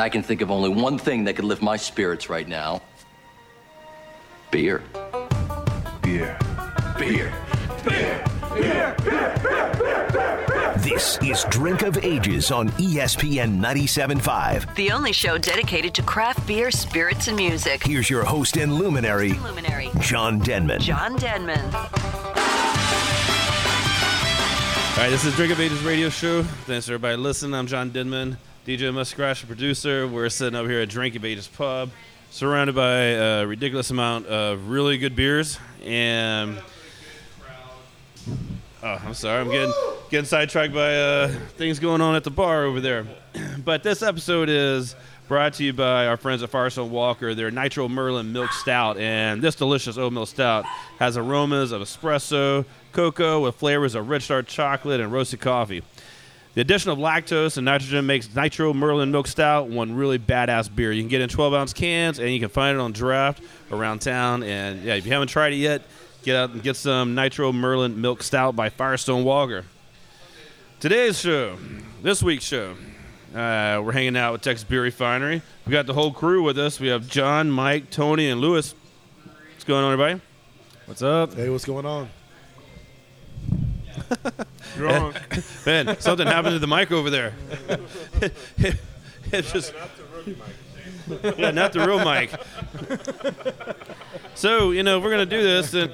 I can think of only one thing that could lift my spirits right now. Beer. Beer. Beer. Beer. Beer. Beer. Beer. Beer. Beer. Beer. This is Drink of Ages on ESPN 97.5. The only show dedicated to craft beer, spirits, and music. Here's your host and luminary, John Denman. John Denman. All right, this is Drink of Ages radio show. Thanks for everybody listening. I'm John Denman, DJ Muscrash, the producer. We're sitting up here at Dranky Bait's Pub, surrounded by a ridiculous amount of really good beers. And I'm sorry, I'm getting sidetracked by things going on at the bar over there. But this episode is brought to you by our friends at Firestone Walker, their Nitro Merlin Milk Stout. And this delicious oatmeal stout has aromas of espresso, cocoa with flavors of rich dark chocolate and roasted coffee. The addition of lactose and nitrogen makes Nitro Merlin Milk Stout one really badass beer. You can get in 12-ounce cans, and you can find it on draft around town. And, yeah, if you haven't tried it yet, get out and get some Nitro Merlin Milk Stout by Firestone Walker. Today's show, this week's show, we're hanging out with Texas Beer Refinery. We got the whole crew with us. We have John, Mike, Tony, and Lewis. What's going on, everybody? What's up? Hey, what's going on? Drunk. Man, something happened to the mic over there. It's just not the real mic. So, we're going to do this. And,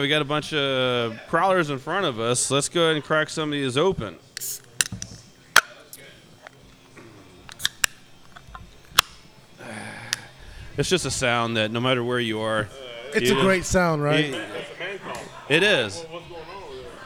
we got a bunch of crawlers in front of us. Let's go ahead and crack some of these open. It's just a sound that no matter where you are. It's a great sound, right? It's a man call. It is.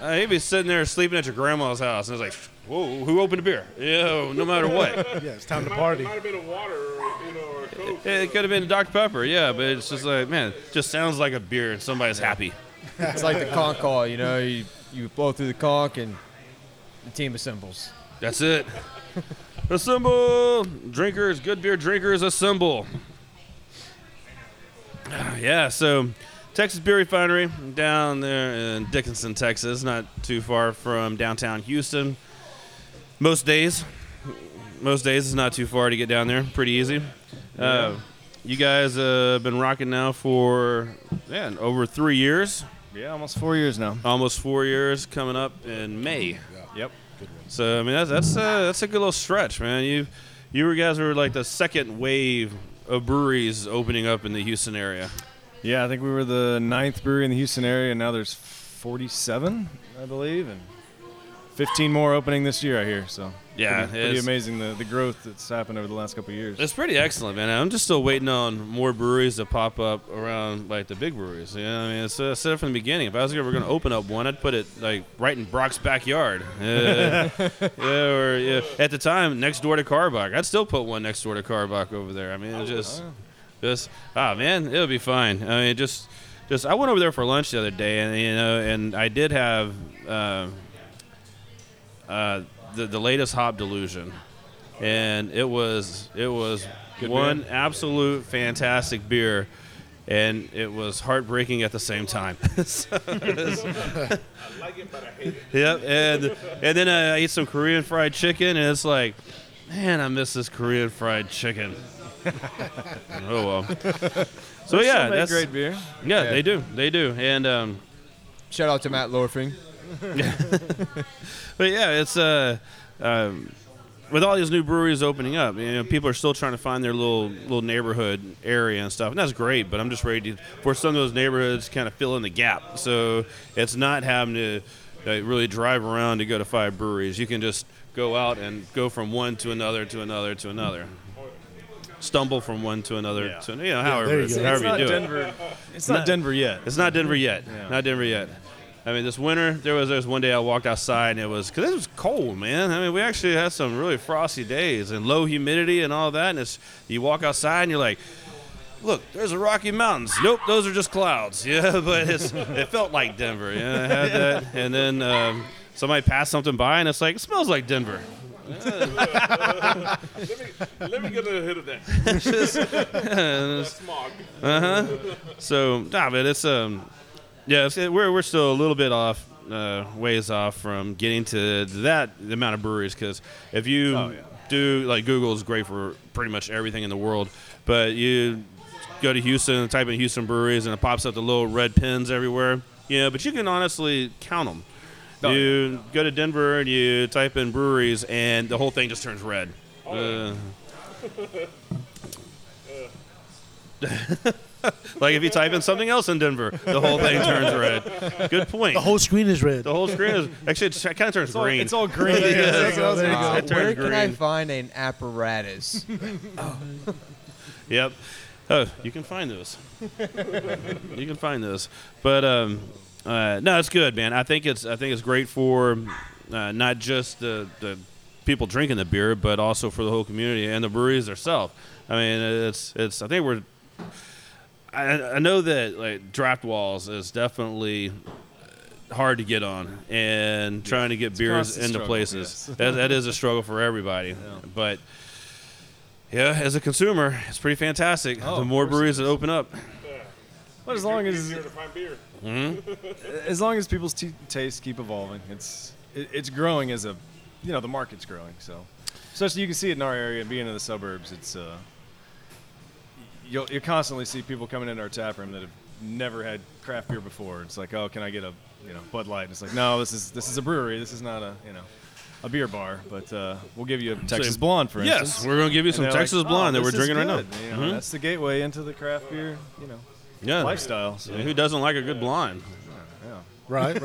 He'd be sitting there sleeping at your grandma's house, and it's like, whoa, who opened a beer? Yeah, no matter what. Yeah, it's time to party. It might have been a water or a Coke. It could have been Dr. Pepper, yeah, but it's just like, man, it just sounds like a beer, and somebody's happy. It's like the conch call, You blow through the conch, and the team assembles. That's it. Assemble! Drinkers, good beer drinkers, assemble. Yeah, so... Texas Beer Refinery down there in Dickinson, Texas, not too far from downtown Houston. Most days it's not too far to get down there. Pretty easy. You guys have been rocking now for over 3 years. Yeah, almost 4 years now. Almost 4 years coming up in May. Yeah. Yep. Good one. So I mean that's a good little stretch, man. You guys were like the second wave of breweries opening up in the Houston area. Yeah, I think we were the 9th brewery in the Houston area, and now there's 47, I believe, and 15 more opening this year, I hear. So yeah, pretty amazing the growth that's happened over the last couple of years. It's pretty excellent, man. I'm just still waiting on more breweries to pop up around like the big breweries. It's set up from the beginning. If I was ever going to open up one, I'd put it like right in Brock's backyard. At the time next door to Carbach. I'd still put one next door to Carbach over there. I mean, it's just. Just, man, it'll be fine. I mean, just I went over there for lunch the other day, and and I did have the latest Hop Delusion, and it was one absolute fantastic beer, and it was heartbreaking at the same time. I like it, but I hate it. Yep, and then I ate some Korean fried chicken, and it's like, man, I miss this Korean fried chicken. Oh well. So yeah, that's great beer. Yeah, yeah, they do. And shout out to Matt Lohrfing. But yeah, it's with all these new breweries opening up, people are still trying to find their little neighborhood area and stuff, and that's great. But I'm just ready for some of those neighborhoods kind of fill in the gap, so it's not having to really drive around to go to 5 breweries. You can just go out and go from one to another to another to another. Stumble from one to another, however you do it. It's not Denver yet. It's not Denver yet. Yeah. Not Denver yet. I mean, this winter, there was one day I walked outside, and because it was cold, man. I mean, we actually had some really frosty days and low humidity and all that, and you walk outside, and you're like, look, there's the Rocky Mountains. Nope, those are just clouds. Yeah, but it felt like Denver. Yeah, I had that. And then somebody passed something by, and it's like, it smells like Denver. Let me get a hit of that. Smog. So, but it's we're still a little bit off, ways off from getting to that the amount of breweries. Because if you do, like, Google is great for pretty much everything in the world, but you go to Houston and type in Houston breweries, and it pops up the little red pins everywhere. Yeah, but you can honestly count them. You go to Denver and you type in breweries, and the whole thing just turns red. Like if you type in something else in Denver, the whole thing turns red. Good point. The whole screen is red. The whole screen is actually it kind of turns green. It's all green. Where can I find an apparatus? Yep. Oh, you can find those. You can find those. But no, it's good, man. I think it's great for not just the people drinking the beer, but also for the whole community and the breweries themselves. I mean, it's. I think we're. I know that, like, draft walls is definitely hard to get on, and trying to get beers into struggle, places. Yes. That is a struggle for everybody, yeah. But. Yeah, as a consumer, it's pretty fantastic. The more breweries that open up. Yeah. But as long as easier to find beer. Mm-hmm. As long as people's tastes keep evolving, it's growing as a, you know, the market's growing. So, especially you can see it in our area, being in the suburbs, it's you'll constantly see people coming into our tap room that have never had craft beer before. It's like, oh, can I get a Bud Light? And it's like, no, this is a brewery. This is not a beer bar, but we'll give you a Texas Blonde, for instance. Yes, we're going to give you some Texas Blonde that we're drinking right now. You know, mm-hmm. That's the gateway into the craft beer, lifestyle. So. Yeah, who doesn't like a good blonde? Yeah. Right.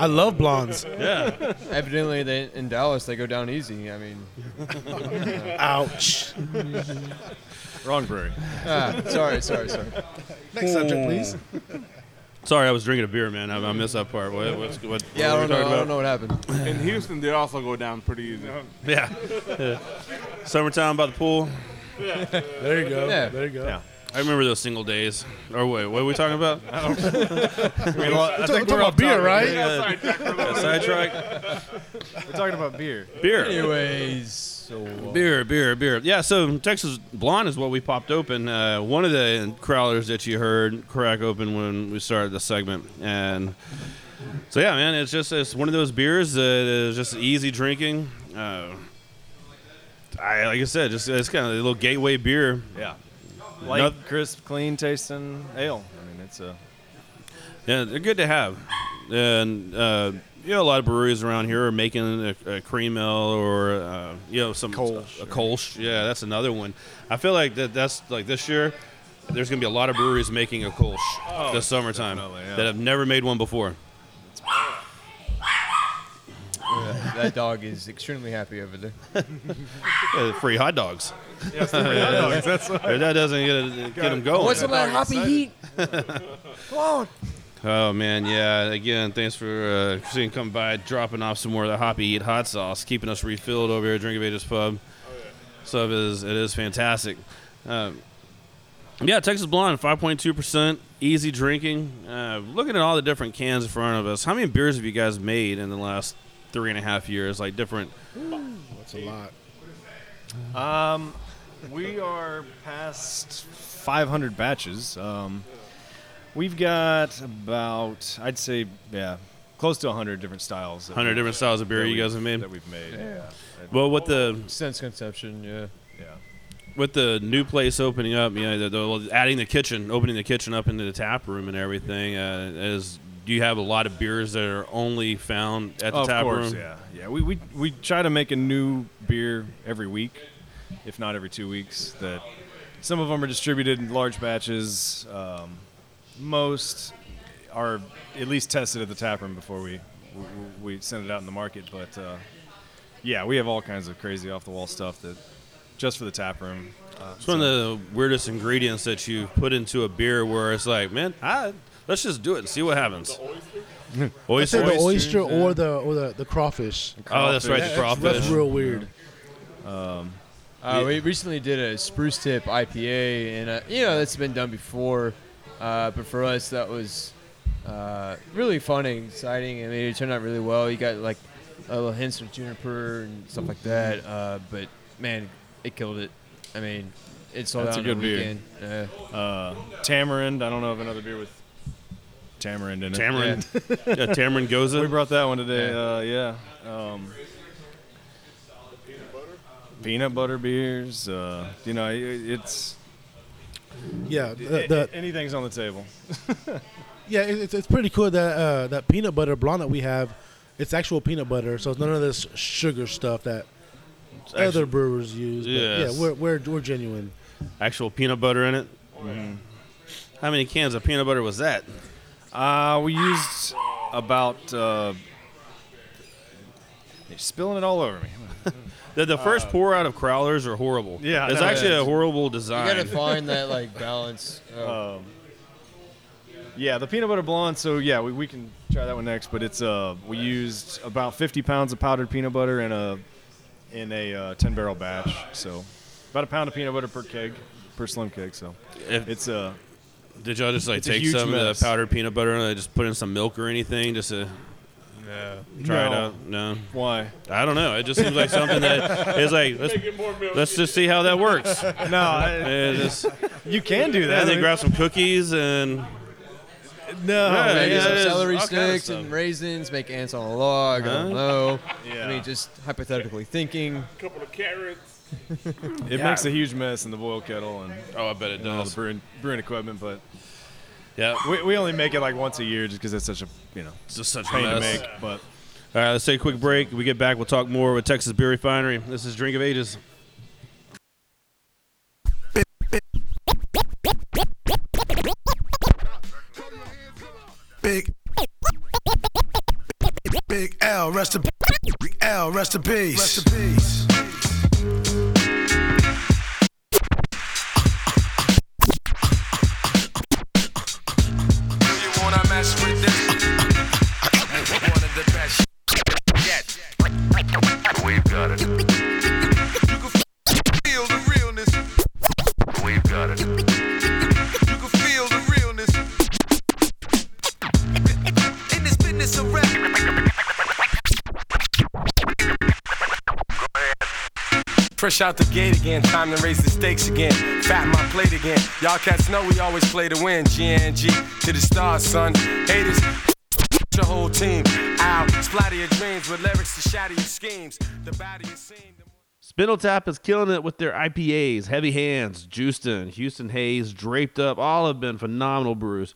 I love blondes. Yeah. Evidently, in Dallas, they go down easy. I mean. Ouch. Wrong brewery. Sorry. Next subject, please. Sorry, I was drinking a beer, man. I missed that part. I don't know what happened. In Houston, they also go down pretty easy. Yeah. Summertime by the pool. Yeah. There you go. Yeah. I remember those single days. Or wait, what are we talking about? I think we're talking about beer, right? Yeah, sidetrack. We're talking about beer. Anyways. Beer. Yeah, so Texas Blonde is what we popped open. One of the growlers that you heard crack open when we started the segment. And so, yeah, man, it's one of those beers that is just easy drinking. It's kind of a little gateway beer. Yeah. Light, crisp, clean tasting ale. I mean, they're good to have. And, a lot of breweries around here are making a cream ale or, some Kolsch. A Kolsch. Yeah, that's another one. I feel like that's like this year, there's going to be a lot of breweries making a Kolsch this summertime that have never made one before. That dog is extremely happy over there. Free hot dogs. Yeah, it's the free hot dogs. That's right. That doesn't get him going. What's some of that hoppy heat? Come on. Oh, man, yeah. Again, thanks for coming by, dropping off some more of the Hoppy Eat hot sauce, keeping us refilled over here at Drink of Ages Pub. Oh, yeah. So it is fantastic. Texas Blonde, 5.2%, easy drinking. Looking at all the different cans in front of us, how many beers have you guys made in the last 3.5 years? Like different. Ooh, that's a lot. We are past 500 batches. We've got about, I'd say, close to 100 different styles. 100 different styles of beer you guys have made? That we've made. Yeah. Well, since conception, yeah. Yeah. With the new place opening up, adding the kitchen, opening the kitchen up into the tap room and everything, do you have a lot of beers that are only found at the tap room? Of course, yeah. Yeah, we try to make a new beer every week, if not every 2 weeks. That some of them are distributed in large batches. Most are at least tested at the tap room before we send it out in the market. But, we have all kinds of crazy off-the-wall stuff that just for the tap room. It's one of the weirdest ingredients that you put into a beer where it's like, man, let's just do it and see what happens. Oyster? The oyster or the crawfish. Oh, that's right, the crawfish. That's real weird. We recently did a spruce tip IPA, and, that's been done before. But for us, that was really fun and exciting. I mean, it turned out really well. You got, like, a little hints of juniper and stuff like that. But, man, it killed it. I mean, it sold out in the weekend. That's a good beer. Tamarind. I don't know of another beer with tamarind in it. Tamarind. Yeah, tamarind goza. We brought that one today, yeah. Peanut butter? peanut butter beers. You know, it's yeah, anything's on the table. Yeah, it's pretty cool that that peanut butter blonde that we have, it's actual peanut butter, so it's none of this sugar stuff that other brewers use. Yes. But yeah, we're genuine. Actual peanut butter in it. Mm. How many cans of peanut butter was that? We used about. You're spilling it all over me. The first pour out of Crowlers are horrible. Yeah, it's actually a horrible design. You gotta find that like balance. Yeah, the peanut butter blonde. So yeah, we can try that one next. But it's we used about 50 pounds of powdered peanut butter in a 10 barrel batch. So about a pound of peanut butter per keg, per slim keg. So it's Did y'all just like take some of the powdered peanut butter and just put in some milk or anything just to? Try it out. No. Why? I don't know. It just seems like something that is like let's just see how that works. No, you can do that. And then grab some cookies and some celery sticks and raisins. Make ants on a log. I don't know. Yeah. I mean, just hypothetically thinking. A couple of carrots. It makes a huge mess in the boil kettle and I bet it does. All the brewing equipment, but. Yeah, we only make it like once a year just because it's such a it's just such pain a mess. To make. But all right, let's take a quick break. When we get back, we'll talk more with Texas Beer Refinery. This is Drink of Ages. Big L, rest in peace. Rest in peace. Fresh out the gate again, time to raise the stakes again. Fat my plate again. Y'all cats know we always play to win. GNG to the stars, son. Haters, your whole team. Ow, splatter your dreams with lyrics to shatter your schemes. The badder you seem. Spindle Tap is killing it with their IPAs. Heavy Hands, Juiced In, Houston Haze, Draped Up. All have been phenomenal brews.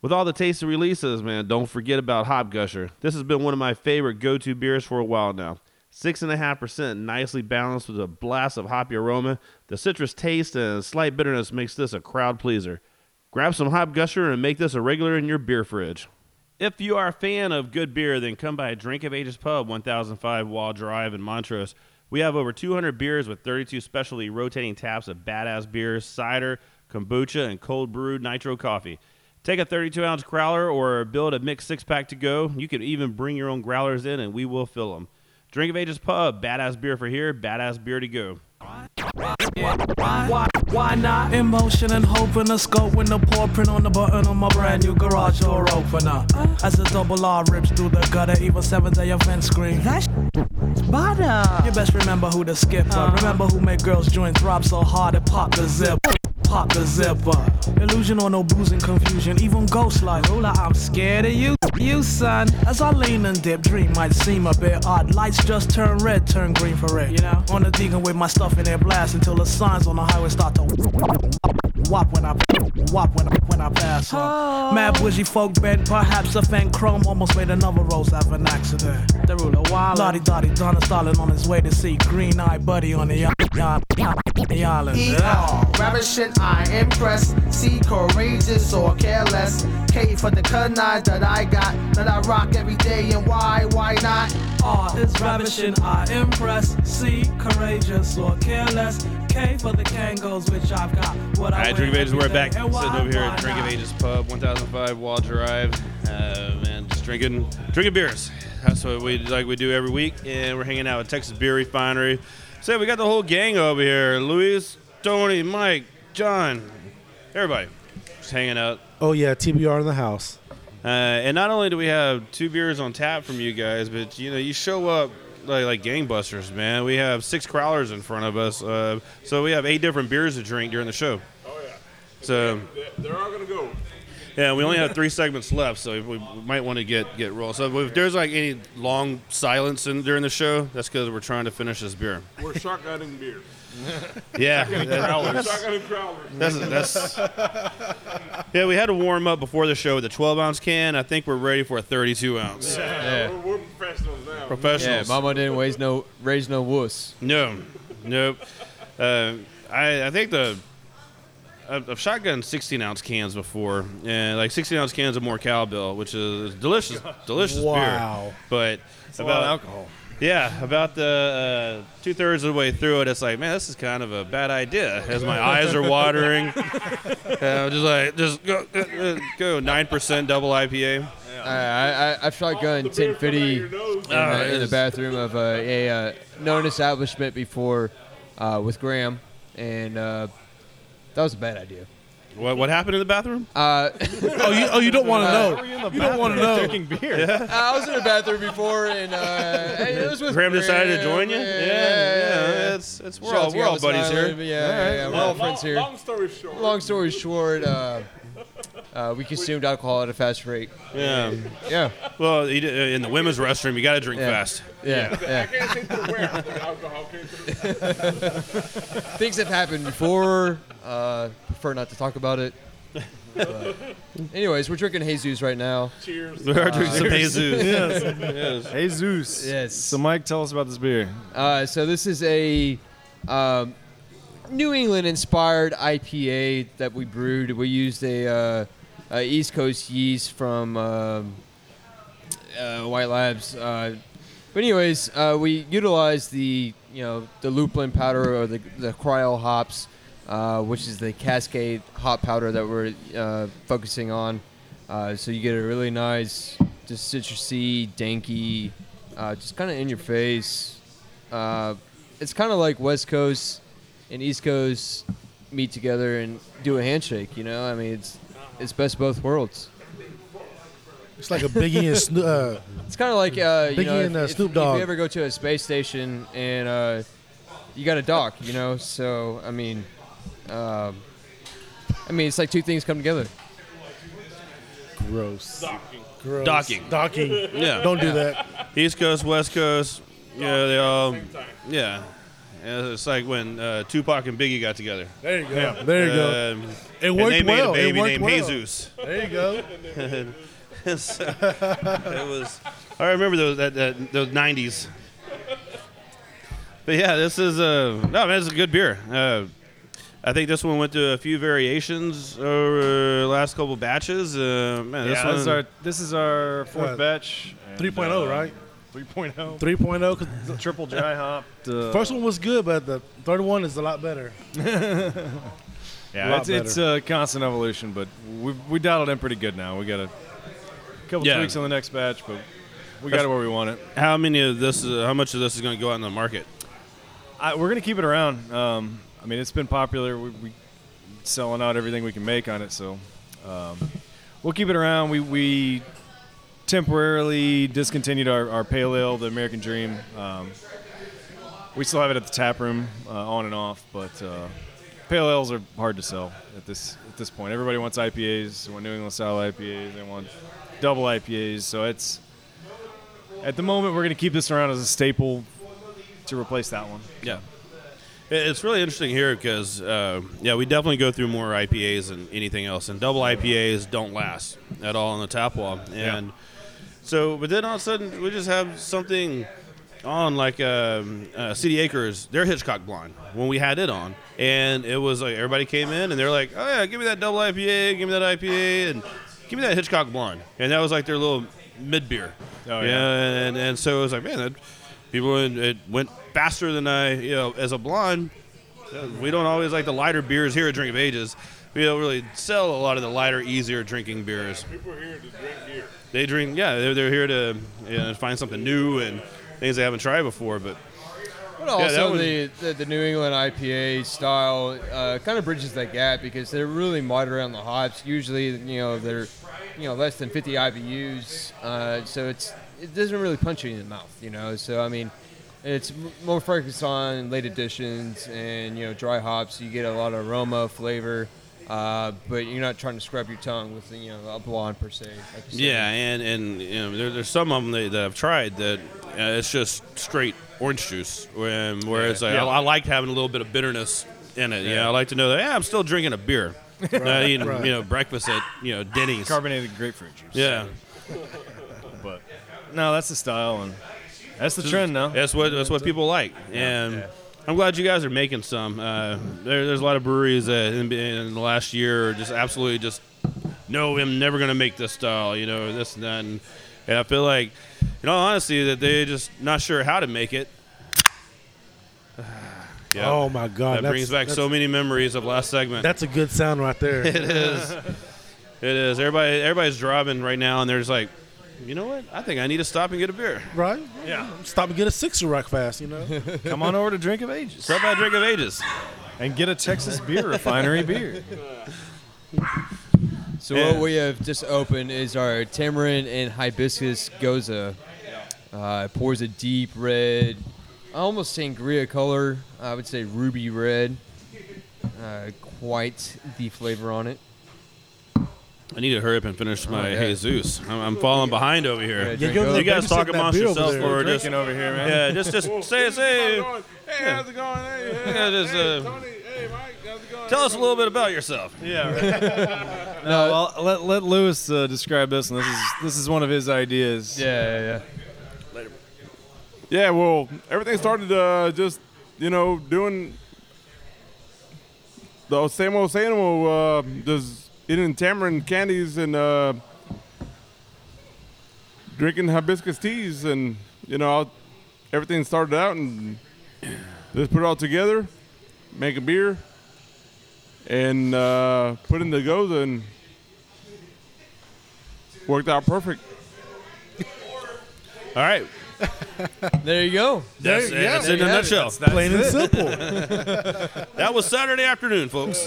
With all the tasty releases, man, don't forget about Hop Gusher. This has been one of my favorite go-to beers for a while now. 6.5%, nicely balanced with a blast of hoppy aroma. The citrus taste and slight bitterness makes this a crowd pleaser. Grab some Hop Gusher and make this a regular in your beer fridge. If you are a fan of good beer, then come by Drink of Ages Pub, 1005 Wall Drive in Montrose. We have over 200 beers with 32 specialty rotating taps of badass beers, cider, kombucha, and cold brewed nitro coffee. Take a 32-ounce growler or build a mixed six-pack to go. You can even bring your own growlers in and we will fill them. Drink of Ages Pub, badass beer for here, badass beer to go. Why not? Emotion and hope in the scope when the paw print on the button on my brand new garage door opener. As the double R rips through the gutter, even 7-day event screen. That's butter. You best remember who the skipper. Remember who made girls join throb so hard it popped the zip. Pop the zipper. Illusion or no boozing confusion. Even ghost like Roller, I'm scared of you. You son. As I lean and dip, dream might seem a bit odd. Lights just turn red, turn green for it. You know, on the deacon with my stuff in their blast until the signs on the highway start to whop when I pass her. Mad bougie folk bed, perhaps a fan chrome almost made another rose have an accident. The ruler wild. Lottie Dottie Donna Stalin on his way to see Green Eye Buddy on the island. E-L. Ravishing, I impressed. C, courageous or careless. K for the canine that I got, that I rock every day, and why not? R is ravishing, I impressed. C, courageous or careless. K for the Kangos, which I've got. What I Drink of Ages, we're back sitting over here at Drink of Ages Pub, 1005 Wall Drive, and just drinking beers. That's what we do every week, and we're hanging out at Texas Beer Refinery. So we got the whole gang over here: Luis, Tony, Mike, John, everybody, just hanging out. Oh yeah, TBR in the house. And not only do we have two beers on tap from you guys, but you show up like gangbusters, man. We have 6 crowlers in front of us, so we have 8 different beers to drink during the show. Oh yeah. So they're all gonna go. Yeah, we only have 3 segments left, so we might want to get rolling. So if there's like any long silence during the show, that's because we're trying to finish this beer. We're shotgunning beer. Yeah. Shotgunning growlers. Yeah, we had to warm up before the show with a 12-ounce can. I think we're ready for a 32-ounce. Yeah. We're professionals now. Professionals. Yeah, Mama didn't raise no wuss. No. Nope. I think I've shotgunned 16-ounce cans before, and like 16-ounce cans of more Cowbell, which is delicious wow. beer. Wow! But that's about a lot of alcohol. Yeah, about the 2/3 of the way through it, it's like, man, this is kind of a bad idea. As my eyes are watering, I'm just go 9% double IPA. I shotgunned 1050 in the bathroom of a known establishment before with Graham, and. That was a bad idea. What happened in the bathroom? You don't want to know. You don't want to know. Drinking beer. Yeah. I was in the bathroom before, and it was with Graham. Decided to join you. Yeah. It's we're all buddies here. Yeah, we're all friends here. Long story short. We consumed alcohol at a fast rate. Yeah. Yeah. Well, in the women's restroom, you got to drink fast. Yeah. I can't think of where the alcohol came through. Things have happened before. Prefer not to talk about it. But anyways, we're drinking Jesus right now. Cheers. We are drinking some Jesus. Yes. Jesus. Yes. So, Mike, tell us about this beer. So this is a... New England-inspired IPA that we brewed. We used a East Coast yeast from White Labs. But anyways, we utilized the lupulin powder or the cryo hops, which is the Cascade hop powder that we're focusing on. So you get a really nice, just citrusy, danky, just kind of in your face. It's kind of like West Coast and East Coast meet together and do a handshake, I mean, it's best both worlds. It's like a Biggie and Snoop. It's kind of like Biggie and Snoop Dogg. If you ever go to a space station and you got a dock, So I mean, it's like two things come together. Gross. Docking. Yeah. Don't do that. East Coast, West Coast. Yeah, they all. Yeah. It's like when Tupac and Biggie got together. There you go. Yeah, there you go. It worked well. And they made a baby named Jesus. There you go. And so it was. I remember those 90s. But yeah, this is this is a good beer. I think this one went through a few variations over the last couple batches. This is our fourth batch. 3.0, right? 3.0 'cause triple dry hopped. First one was good, but the third one is a lot better. It's a constant evolution, but we dialed in pretty good now. We got a couple tweaks on the next batch, but we got it where we want it. How much of this is going to go out in the market? We're going to keep it around. It's been popular. We selling out everything we can make on it, so we'll keep it around. We temporarily discontinued our pale ale, the American Dream. We still have it at the tap room, on and off, but pale ales are hard to sell at this point. Everybody wants IPAs. They want New England style IPAs. They want double IPAs. So it's at the moment we're going to keep this around as a staple to replace that one. Yeah, it's really interesting here because we definitely go through more IPAs than anything else, and double IPAs don't last at all on the tap wall, and. Yeah. So, but then all of a sudden, we just have something on like City Acres, their Hitchcock Blonde, when we had it on. And it was like everybody came in and they're like, oh yeah, give me that double IPA, give me that IPA, and give me that Hitchcock Blonde. And that was like their little mid beer. Oh, yeah. And so it was like, man, it went faster than I, as a blonde, we don't always like the lighter beers here at Drink of Ages. We don't really sell a lot of the lighter, easier drinking beers. People are here to drink beer. They drink, they're here to find something new and things they haven't tried before. But also the New England IPA style kind of bridges that gap because they're really moderate on the hops. Usually, they're less than 50 IBUs, so it doesn't really punch you in the mouth, So I mean, it's more focused on late additions and dry hops. You get a lot of aroma, flavor. But you're not trying to scrub your tongue with a blonde per se. Like yeah, and there's some of them that I've tried that it's just straight orange juice. Whereas I like having a little bit of bitterness in it. Yeah, I like to know that I'm still drinking a beer. Right. Not eating breakfast at Denny's. Carbonated grapefruit juice. Yeah, but no, that's the style and that's the trend now. That's what people like. And I'm glad you guys are making some. There's a lot of breweries that in the last year are just absolutely I'm never going to make this style, this and that. And I feel like, honestly, that they're just not sure how to make it. Yeah. Oh, my God. That brings back so many memories of last segment. That's a good sound right there. It is. It is. Everybody's driving right now, and they're just like, you know what? I think I need to stop and get a beer. Right? Yeah. Stop and get a sixer rock fast, Come on over to Drink of Ages. Stop by Drink of Ages. And get a Texas Beer Refinery beer. So what we have just opened is our tamarind and hibiscus goza. It pours a deep red, almost sangria color. I would say ruby red. Quite the flavor on it. I need to hurry up and finish my Jesus. I'm falling behind over here. You guys talk amongst yourselves or just over here, man. Yeah, just say. Hey, how's it going? Hey, Tony. Hey, Mike, how's it going? Tell us a little bit about yourself. Yeah. Right. No, well, let Lewis describe this, and this is one of his ideas. Yeah. Later. Yeah. Well, everything started just doing the same old just. Eating tamarind candies and drinking hibiscus teas, and everything started out, and just put it all together, make a beer, and put in the goza, and worked out perfect. All right. There you go. That's it. That's in a nutshell. That's plain and simple. That was Saturday afternoon, folks.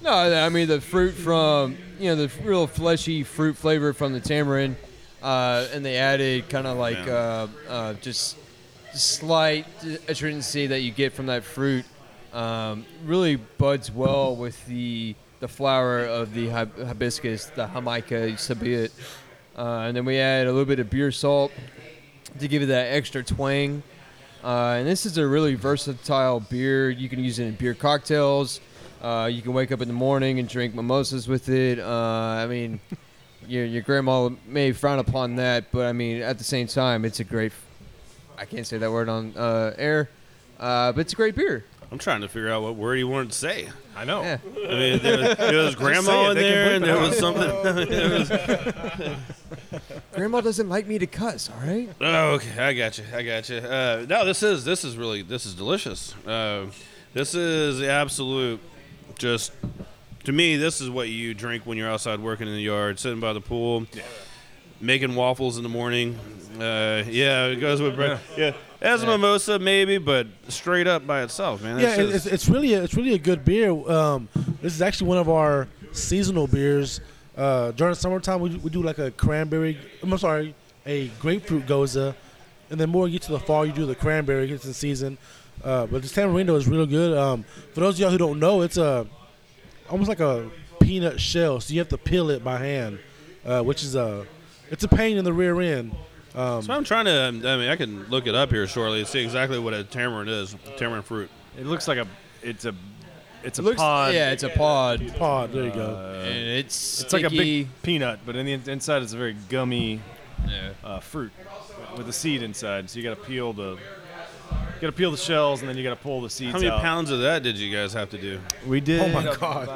No, I mean the fruit from the real fleshy fruit flavor from the tamarind, and they added kind of like just slight astringency that you get from that fruit. Really buds well with the flower of the hibiscus, the jamaica sabit, and then we add a little bit of beer salt to give it that extra twang. And this is a really versatile beer. You can use it in beer cocktails. You can wake up in the morning and drink mimosas with it. Your grandma may frown upon that, but I mean, at the same time, it's a great. I can't say that word on air, but it's a great beer. I'm trying to figure out what word you wanted to say. I know. Yeah. I mean, there was grandma in there, and there was something. Grandma doesn't like me to cuss. All right. Oh, okay. I got you. No, this is delicious. This is the absolute. Just to me, this is what you drink when you're outside working in the yard, sitting by the pool, making waffles in the morning. It goes with bread. Yeah, as a mimosa maybe, but straight up by itself, man. Yeah, it's really a good beer. This is actually one of our seasonal beers. During the summertime, we do like a grapefruit goza, and then more you get to the fall, you do the cranberry. It gets in season. But this tamarindo is real good. For those of y'all who don't know, it's almost like a peanut shell, so you have to peel it by hand, which is it's a pain in the rear end. So I'm trying to. I can look it up here shortly and see exactly what a tamarind is. Tamarind fruit. It looks like it's a pod. Yeah, it's a pod. Pod. There you go. And it's like a big peanut, but in the inside it's a very gummy fruit with a seed inside. So you got to peel the. You got to peel the shells, and then you got to pull the seeds out. How many pounds of that did you guys have to do? We did. Oh, my God.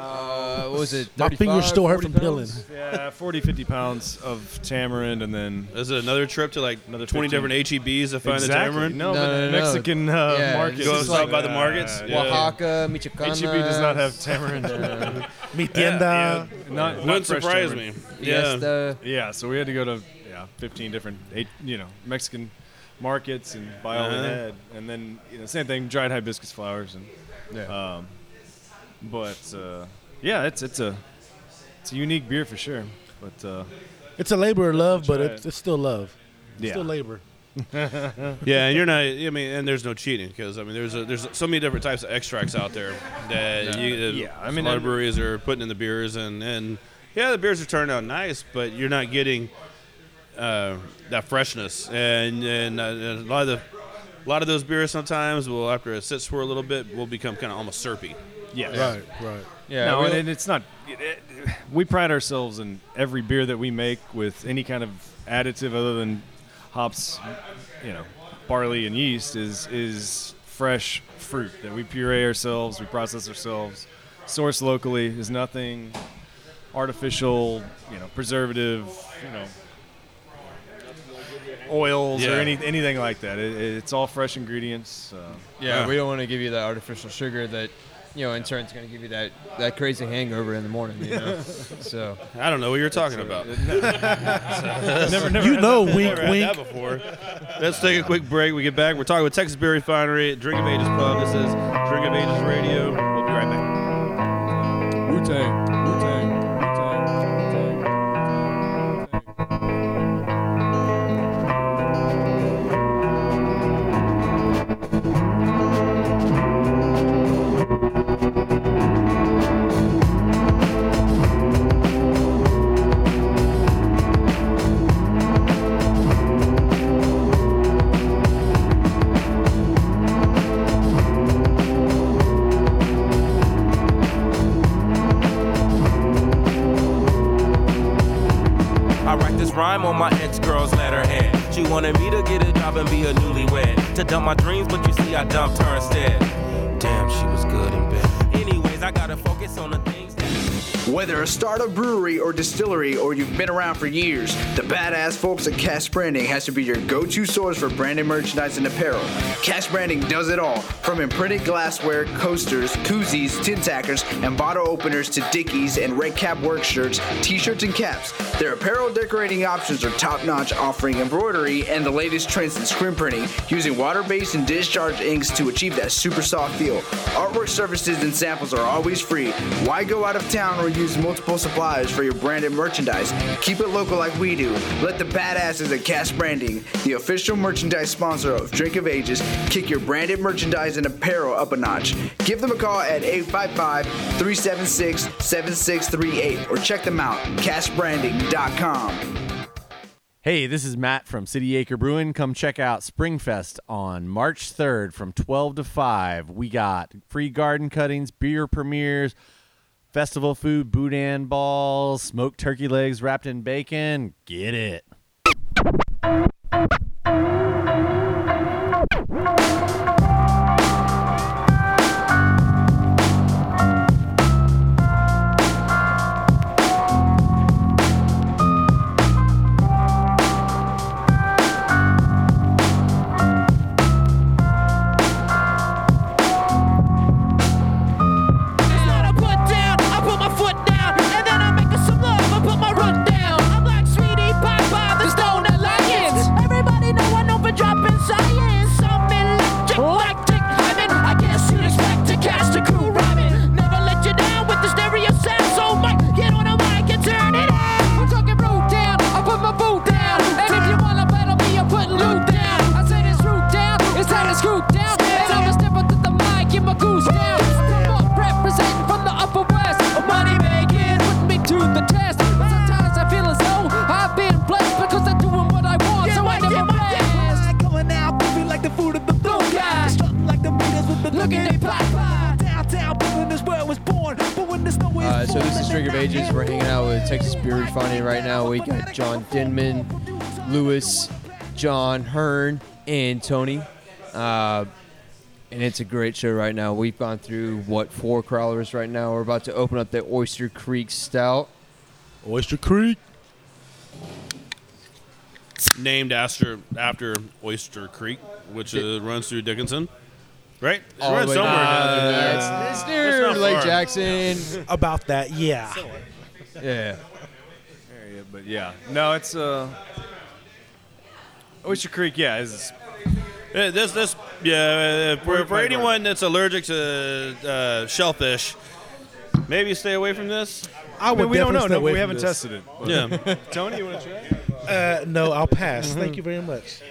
What was it? My fingers still hurt from peeling. Yeah, 40, 50 pounds of tamarind, and then... Is it another trip to, like, another 20 different HEBs to find the tamarind? No. Mexican markets. Go out by the markets? Oaxaca, Michoacana. HEB does not have tamarind. Mi tienda. Wouldn't surprise tamarind. Me. Yeah. Yeah, so we had to go to 15 different, Mexican... markets and buy all they had, and then same thing, dried hibiscus flowers, and it's a unique beer for sure. But it's a labor of love, but it's still love. It's still labor. Yeah, and you're not. I mean, and there's no cheating because I mean, there's so many different types of extracts out there that a lot of breweries are putting in the beers, and yeah, the beers are turning out nice, but you're not getting that freshness, and a lot of those beers sometimes will, after it sits for a little bit, will become kind of almost syrupy. Yes. Right. Yeah, no, and it's not. We pride ourselves in every beer that we make with any kind of additive other than hops, barley and yeast is fresh fruit that we puree ourselves, we process ourselves, source locally. Is nothing artificial, preservative, oils or anything like that. It's all fresh ingredients. We don't want to give you that artificial sugar that in turn, it's going to give you that crazy hangover in the morning, So I don't know what you're talking about. Never had that before. Let's take a quick break. We get back. We're talking with Texas Beer Refinery, Drink of Ages Pub. This is Drink of Ages Radio. We'll be right back. Wu-Tang. On my ex-girl's letterhead, she wanted me to get a job and be a newlywed, to dump my dreams, but you see I dumped her instead. Damn, she was good in bed. Anyways, I gotta focus on the things that... Whether a startup brewery or distillery, or you've been around for years, the badass folks at Cash Branding has to be your go-to source for branded merchandise and apparel. Cash Branding does it all, from imprinted glassware, coasters, koozies, tin tackers, and bottle openers to Dickies and Red Cap work shirts, t-shirts, and caps. Their apparel decorating options are top-notch, offering embroidery and the latest trends in screen printing, using water-based and discharge inks to achieve that super soft feel. Artwork services and samples are always free. Why go out of town or use multiple suppliers for your branded merchandise? Keep it local like we do. Let the badasses at Cash Branding, the official merchandise sponsor of Drink of Ages, kick your branded merchandise and apparel up a notch. Give them a call at 855-376-7638 or check them out, Cash Branding. Hey, this is Matt from City Acre Brewing. Come check out Springfest on March 3rd from 12 to 5. We got free garden cuttings, beer premieres, festival food, boudin balls, smoked turkey legs wrapped in bacon. Get it. So this is Drink of Ages. We're hanging out with Texas Beer Refinery right now. We got John Denman, Lewis, John Hearn, and Tony. And it's a great show right now. We've gone through, 4 crowlers right now. We're about to open up the Oyster Creek Stout. Oyster Creek. Named after Oyster Creek, which runs through Dickinson. Right? It's right somewhere down there. It's near Lake Jackson. About that, yeah. Yeah. Area, but yeah. No, it's Oyster Creek, yeah. For anyone that's allergic to shellfish, maybe stay away from this. We don't know. We haven't tested it. Yeah. Tony, you want to try it? No, I'll pass. Thank you very much.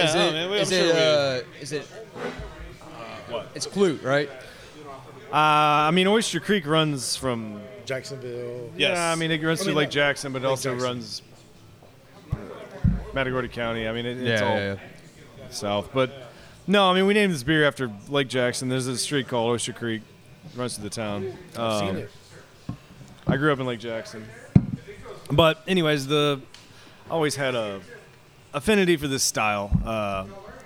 Is it what? It's Clute, right? I mean, Oyster Creek runs from Jacksonville. Yes. Yeah, I mean, it runs through Lake Jackson, but it also runs Matagorda County. I mean, it's all south. But no, I mean, we named this beer after Lake Jackson. There's a street called Oyster Creek. It runs through the town. I've seen it. I grew up in Lake Jackson. But anyways, I always had a affinity for this style.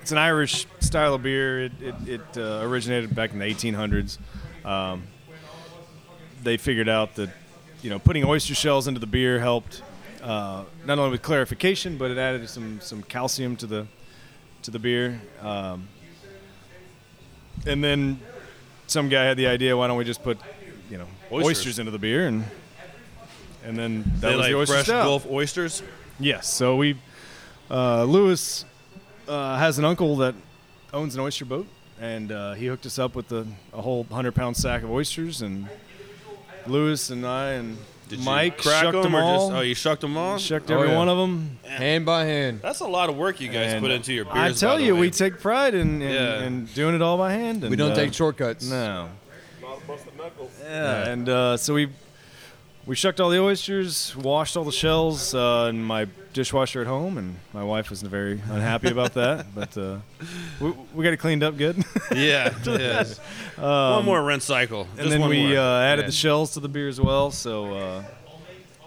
It's an Irish style of beer. It originated back in the 1800s. They figured out that, you know, putting oyster shells into the beer helped not only with clarification, but it added some calcium to the beer. And then some guy had the idea, why don't we just put, you know, oysters into the beer, and then that was the oyster style. Fresh Gulf oysters. Yes. So we Lewis has an uncle that owns an oyster boat, and he hooked us up with a whole 100-pound sack of oysters, and Lewis and I and Mike shucked them all. Oh, you shucked them all? Shucked every one of them. Hand by hand. That's a lot of work you guys put into your beers. I tell you, we take pride in doing it all by hand. And we don't take shortcuts. No. Not bust the knuckles. Yeah, and so we shucked all the oysters, washed all the shells in my dishwasher at home, and my wife was very unhappy about that. But we got it cleaned up good. Yeah, yes. One more rinse cycle. And then we added the shells to the beer as well. So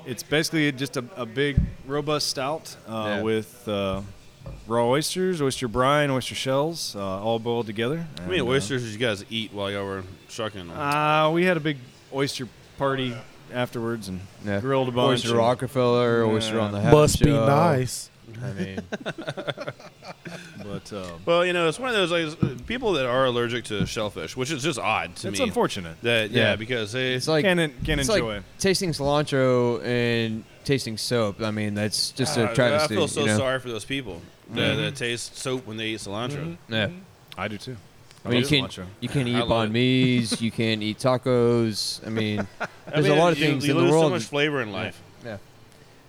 it's basically just a big, robust stout with raw oysters, oyster brine, oyster shells, all boiled together. How many oysters did you guys eat while y'all were shucking them? We had a big oyster party afterwards and grilled a bunch. Oyster Rockefeller, oyster on the house. Must be nice. I mean, but well, you know, it's one of those like, people that are allergic to shellfish, which is just odd to me. It's unfortunate that because they can't enjoy. Like tasting cilantro and tasting soap. I mean, that's just a travesty. I feel so sorry for those people that taste soap when they eat cilantro. Mm-hmm. Yeah, I do too. I mean, you can't eat banh mi's, you can't eat tacos. I mean, there's a lot of things in the world. You lose so much flavor in life. Yeah.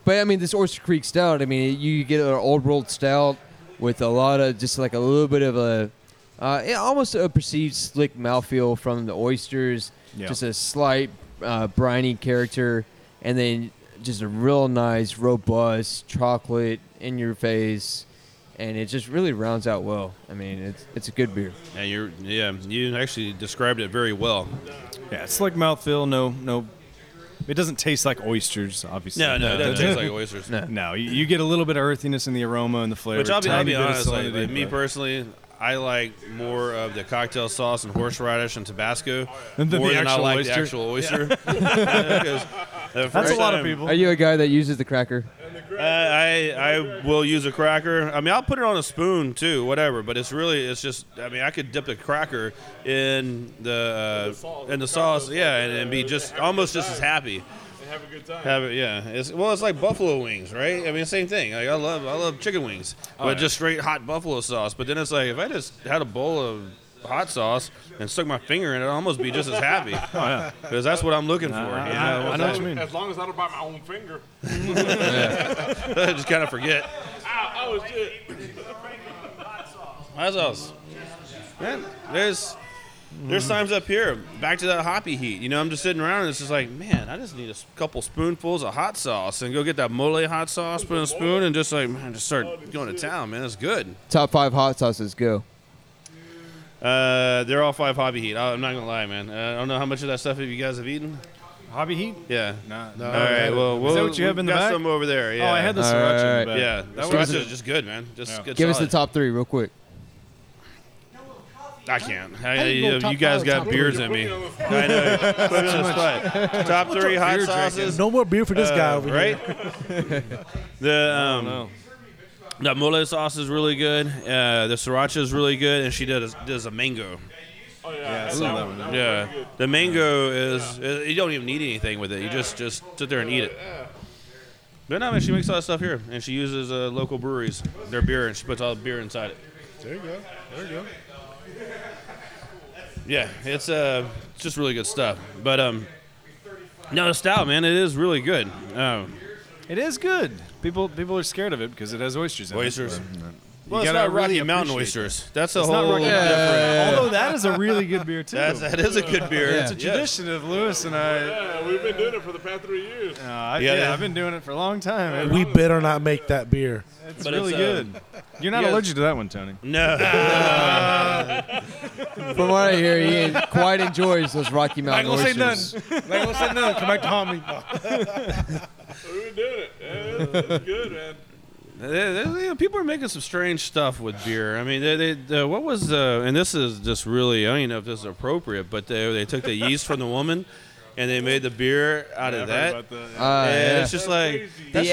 But, I mean, this Oyster Creek Stout, I mean, you get an old world stout with a lot of just like a little bit of almost a perceived slick mouthfeel from the oysters, just a slight briny character, and then just a real nice, robust chocolate in your face. And it just really rounds out well. I mean, it's a good beer. Yeah, you actually described it very well. Yeah, it's like mouthfeel. No, it doesn't taste like oysters, obviously. No, it doesn't taste like oysters. No, you get a little bit of earthiness in the aroma and the flavor. Which I'll be honest, like me personally, I like more of the cocktail sauce and horseradish and Tabasco than the actual oyster. Yeah. That's a lot of people. Are you a guy that uses the cracker? I will use a cracker. I mean, I'll put it on a spoon too, whatever. But it's just. I mean, I could dip a cracker in the sauce, and be just almost just as happy. And have a good time. It's like buffalo wings, right? I mean, same thing. Like I love chicken wings, but just straight hot buffalo sauce. But then it's like if I just had a bowl of hot sauce and stuck my finger in it, I'd almost be just as happy. Because that's what I'm looking for. I know what you mean. As long as I don't bite my own finger. I just kind of forget. Ow, was shit. Hot sauce. Man, there's times up here, back to that hoppy heat. You know, I'm just sitting around and it's just like, man, I just need a couple spoonfuls of hot sauce and go get that mole hot sauce, put in a spoon, and just like, man, just start going to town, man. It's good. Top 5 hot sauces, go. They're all 5 Hobby Heat. I'm not gonna lie, man. I don't know how much of that stuff you guys have eaten. Hobby Heat? Yeah. No. All right. Well, is that what you have in the back? Got some over there. Yeah. Oh, I had the sriracha in the back. Yeah. That sriracha is just good, man. Good. Give us the top 3 real quick. I can't. You guys got beers in me. I know. Top 3 hot sauces. No more beer for this guy over here. Right? The mole sauce is really good. The sriracha is really good, and she does a mango. Oh yeah, I love that one. That was the mango is you don't even need anything with it. You just sit there and eat it. But no, man, she makes all that stuff here, and she uses local breweries, their beer, and she puts all the beer inside it. There you go. Yeah, it's just really good stuff. But the stout, man, it is really good. It is good. People are scared of it because it has oysters in it. Oysters. Well, you got Rocky Mountain Oysters. That. That's a it's whole. Yeah. Although that is a really good beer too. That is a good beer. Yeah. It's a tradition of Lewis and I. Yeah, we've been doing it for the past 3 years. I've been doing it for a long time. We better not make that beer. It's but really good. You're not allergic to that one, Tony. No. From what I hear, he quite enjoys those Rocky Mountain Oysters. Not gonna say none. Come back to haunt me. We've been doing it. Yeah, that's good, man. People are making some strange stuff with beer. I mean, and this is just really, I don't even know if this is appropriate, but they took the yeast from the woman and they made the beer out of that. It's just like the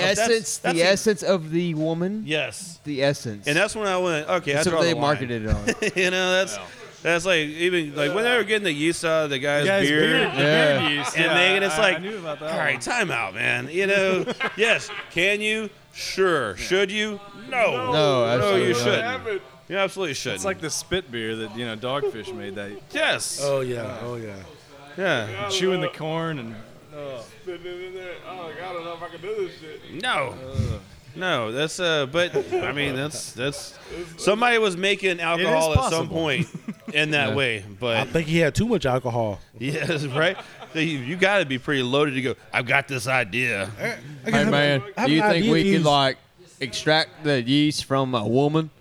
essence of the woman. Yes, the essence. And that's when I went, okay, that's what they marketed it on. You know, that's like, even like when they were getting the yeast out of the guy's beard. Beard yeast, and making it's like, all right, time out, man. You know, yes, can you? Sure. Should you? No. No, absolutely no, you shouldn't. You absolutely shouldn't. It's like the spit beer that, you know, Dogfish made that. Yes. Oh, yeah. Oh, yeah. Yeah. Chewing the corn and... spitting it in there. Oh, I don't know if I can do this shit. No. No, that's... but, I mean, that's... Somebody was making alcohol at some point in that way, but... I think he had too much alcohol. Yes, right? You got to be pretty loaded to go, I've got this idea. Hey, man, do you think we could, like, extract the yeast from a woman?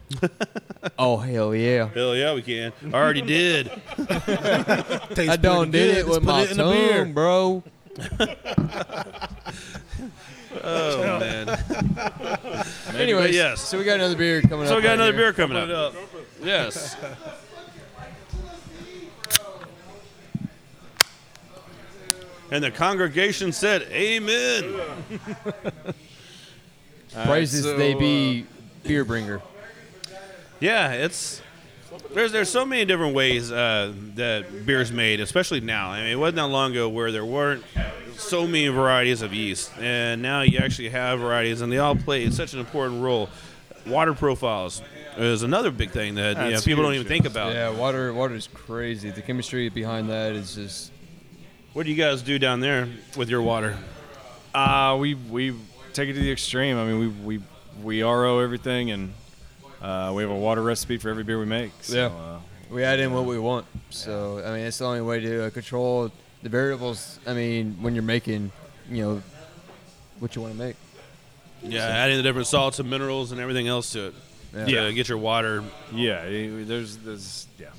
Oh, hell yeah. Hell yeah, we can. I already did. I done did it with my tongue, bro. Oh, man. Anyways, so we got another beer coming up. Yes. And the congregation said, amen. Praises they be beer bringer. Yeah, there's so many different ways that beer's made, especially now. I mean, it wasn't that long ago where there weren't so many varieties of yeast. And now you actually have varieties, and they all play such an important role. Water profiles is another big thing that people don't even think about. Yeah, water is crazy. The chemistry behind that is just... What do you guys do down there with your water? We take it to the extreme. I mean, we RO everything, and we have a water recipe for every beer we make. So, we add in what we want. So, I mean, it's the only way to control the variables, I mean, when you're making, you know, what you want to make. Yeah, adding the different salts and minerals and everything else to it. Yeah, get your water. Yeah, there's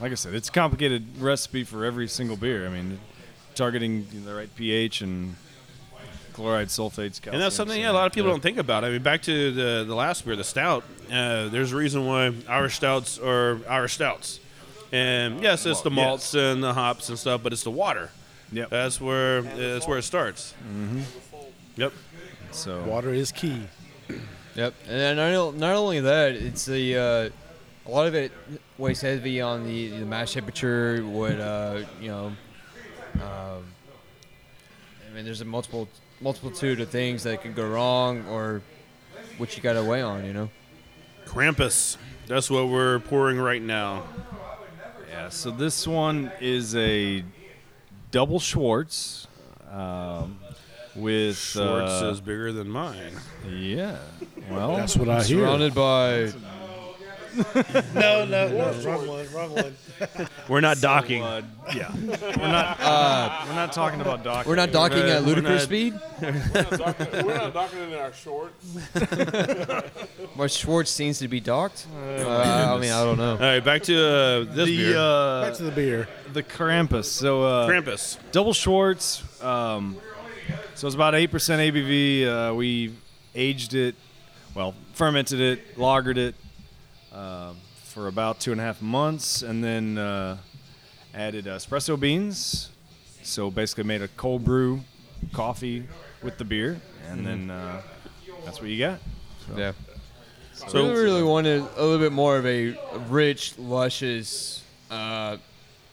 like I said, it's a complicated recipe for every single beer. I mean... targeting the right pH and chloride, sulfates, calcium. And that's something a lot of people don't think about. I mean, back to the last beer, the stout, there's a reason why Irish stouts are Irish stouts. And, yes, it's the malts and the hops and stuff, but it's the water. Yep. That's where it starts. Mm-hmm. Yep. So water is key. Yep. And not only that, it's the... a lot of it weighs heavy on the mash temperature, what, you know... I mean, there's a multitude of things that can go wrong, or what you got to weigh on, you know. Krampus, that's what we're pouring right now. Yeah, so this one is a double Schwartz. With Schwartz is bigger than mine. Yeah, well, that's what I hear. Surrounded by. No. Wrong one. We're not docking. We're not talking about docking. We're not docking at ludicrous speed. We're not docking in our shorts. My shorts seems to be docked. I mean, I don't know. All right, back to this beer. Back to the beer. The Krampus. So Krampus. Double Schwartz. So it's about 8% ABV. We aged it, fermented it, lagered it. For about 2.5 months, and then added espresso beans. So basically made a cold brew coffee with the beer, and then that's what you got. So. Yeah. So we really wanted a little bit more of a rich, luscious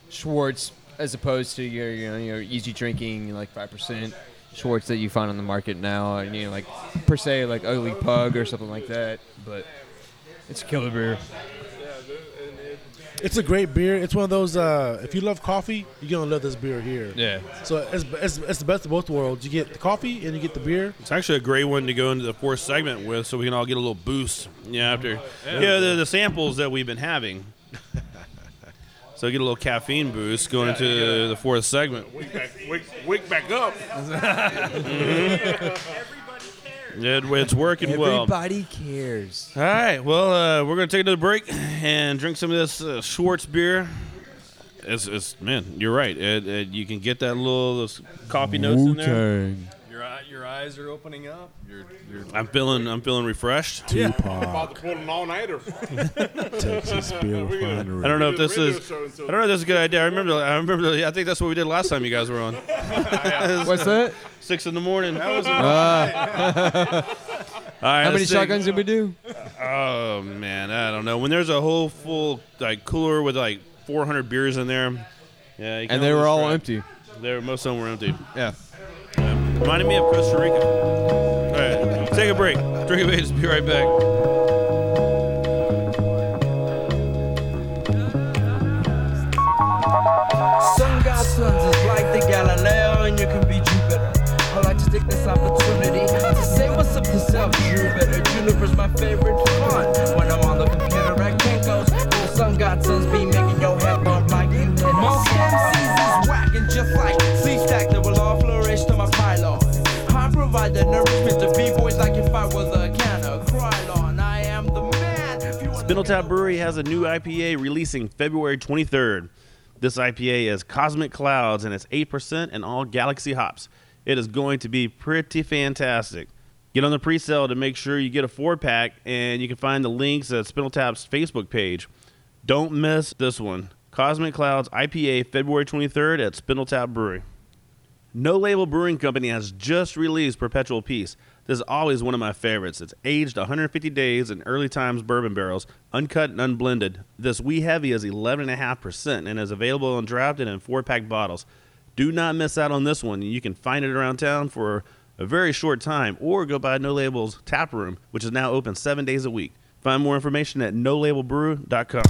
Schwartz, as opposed to your easy drinking, like 5% Schwartz that you find on the market now, and like per se like Ugly Pug or something like that, but. It's a killer beer. It's a great beer. It's one of those, if you love coffee, you're going to love this beer here. Yeah. So it's the best of both worlds. You get the coffee and you get the beer. It's actually a great one to go into the fourth segment with so we can all get a little boost after. Yeah, the samples that we've been having. So get a little caffeine boost going into the fourth segment. Wake back up. Mm-hmm. It's working well. Everybody cares. All right. Well, we're going to take another break and drink some of this Schwartz beer. Man, you're right. You can get that little coffee notes in there. Your eyes are opening up. I'm feeling refreshed. Tupac. About to pull an all-nighter. Texas Beer Refinery. I don't know if this is a good idea. I remember. I think that's what we did last time you guys were on. What's that? 6 a.m. That was All right, how many shotguns did we do? Oh man, I don't know. When there's a whole full cooler with 400 beers in there, yeah, and they were all empty. Most of them were empty. Yeah. Reminded me of Costa Rica. All right, take a break. Drink of Ages. Be right back. Sun God's sons is like the Galileo, and you can be Jupiter. I like to take this opportunity to say what's up to self. Jupiter, Juniper's my favorite one. When I'm on the computer, I can't go. Sun God's sons be making your head bump like in the most MCs is whacking just like C-Stack that will all flourish to my pylon. Provide the nourishment to B-boys like if I was a can of Krylon. I am the man. Spindle Tap Brewery has a new IPA releasing February 23rd. This IPA is Cosmic Clouds, and it's 8% and all Galaxy hops. It is going to be pretty fantastic. Get on the pre-sale to make sure you get a 4-pack, and you can find the links at Spindle Tap's Facebook page. Don't miss this one. Cosmic Clouds IPA February 23rd at Spindle Tap Brewery. No Label Brewing Company has just released Perpetual Peace. This is always one of my favorites. It's aged 150 days in early times bourbon barrels, uncut and unblended. This wee heavy is 11.5% and is available on draft and in 4-pack bottles. Do not miss out on this one. You can find it around town for a very short time or go by No Label's tap room, which is now open 7 days a week. Find more information at nolabelbrew.com.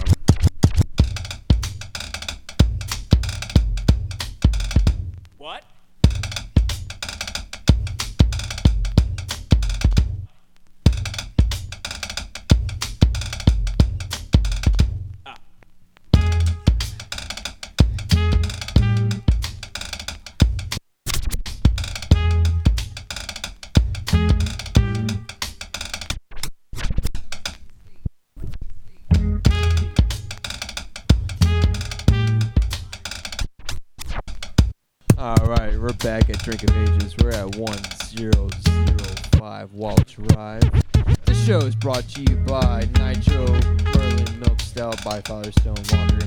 Back at Drink of Ages, we're at 1005 Walt Drive. This show is brought to you by Nitro Merlin Milk Stout by Firestone Walker.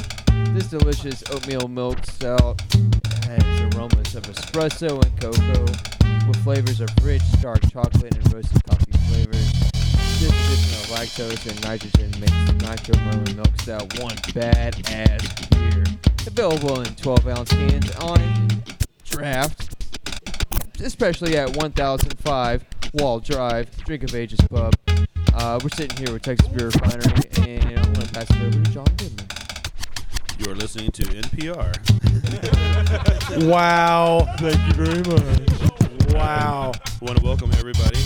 This delicious oatmeal milk stout has aromas of espresso and cocoa with flavors of rich, dark chocolate and roasted coffee flavors. This addition of lactose and nitrogen makes Nitro Merlin Milk Stout one badass beer. Available in 12-ounce cans on draft, especially at 1005 Wall Drive, Drink of Ages Pub. We're sitting here with Texas Beer Refinery, and I'm going to pass it over to John Goodman. You're listening to NPR. Wow. Thank you very much. Wow. I want to welcome everybody.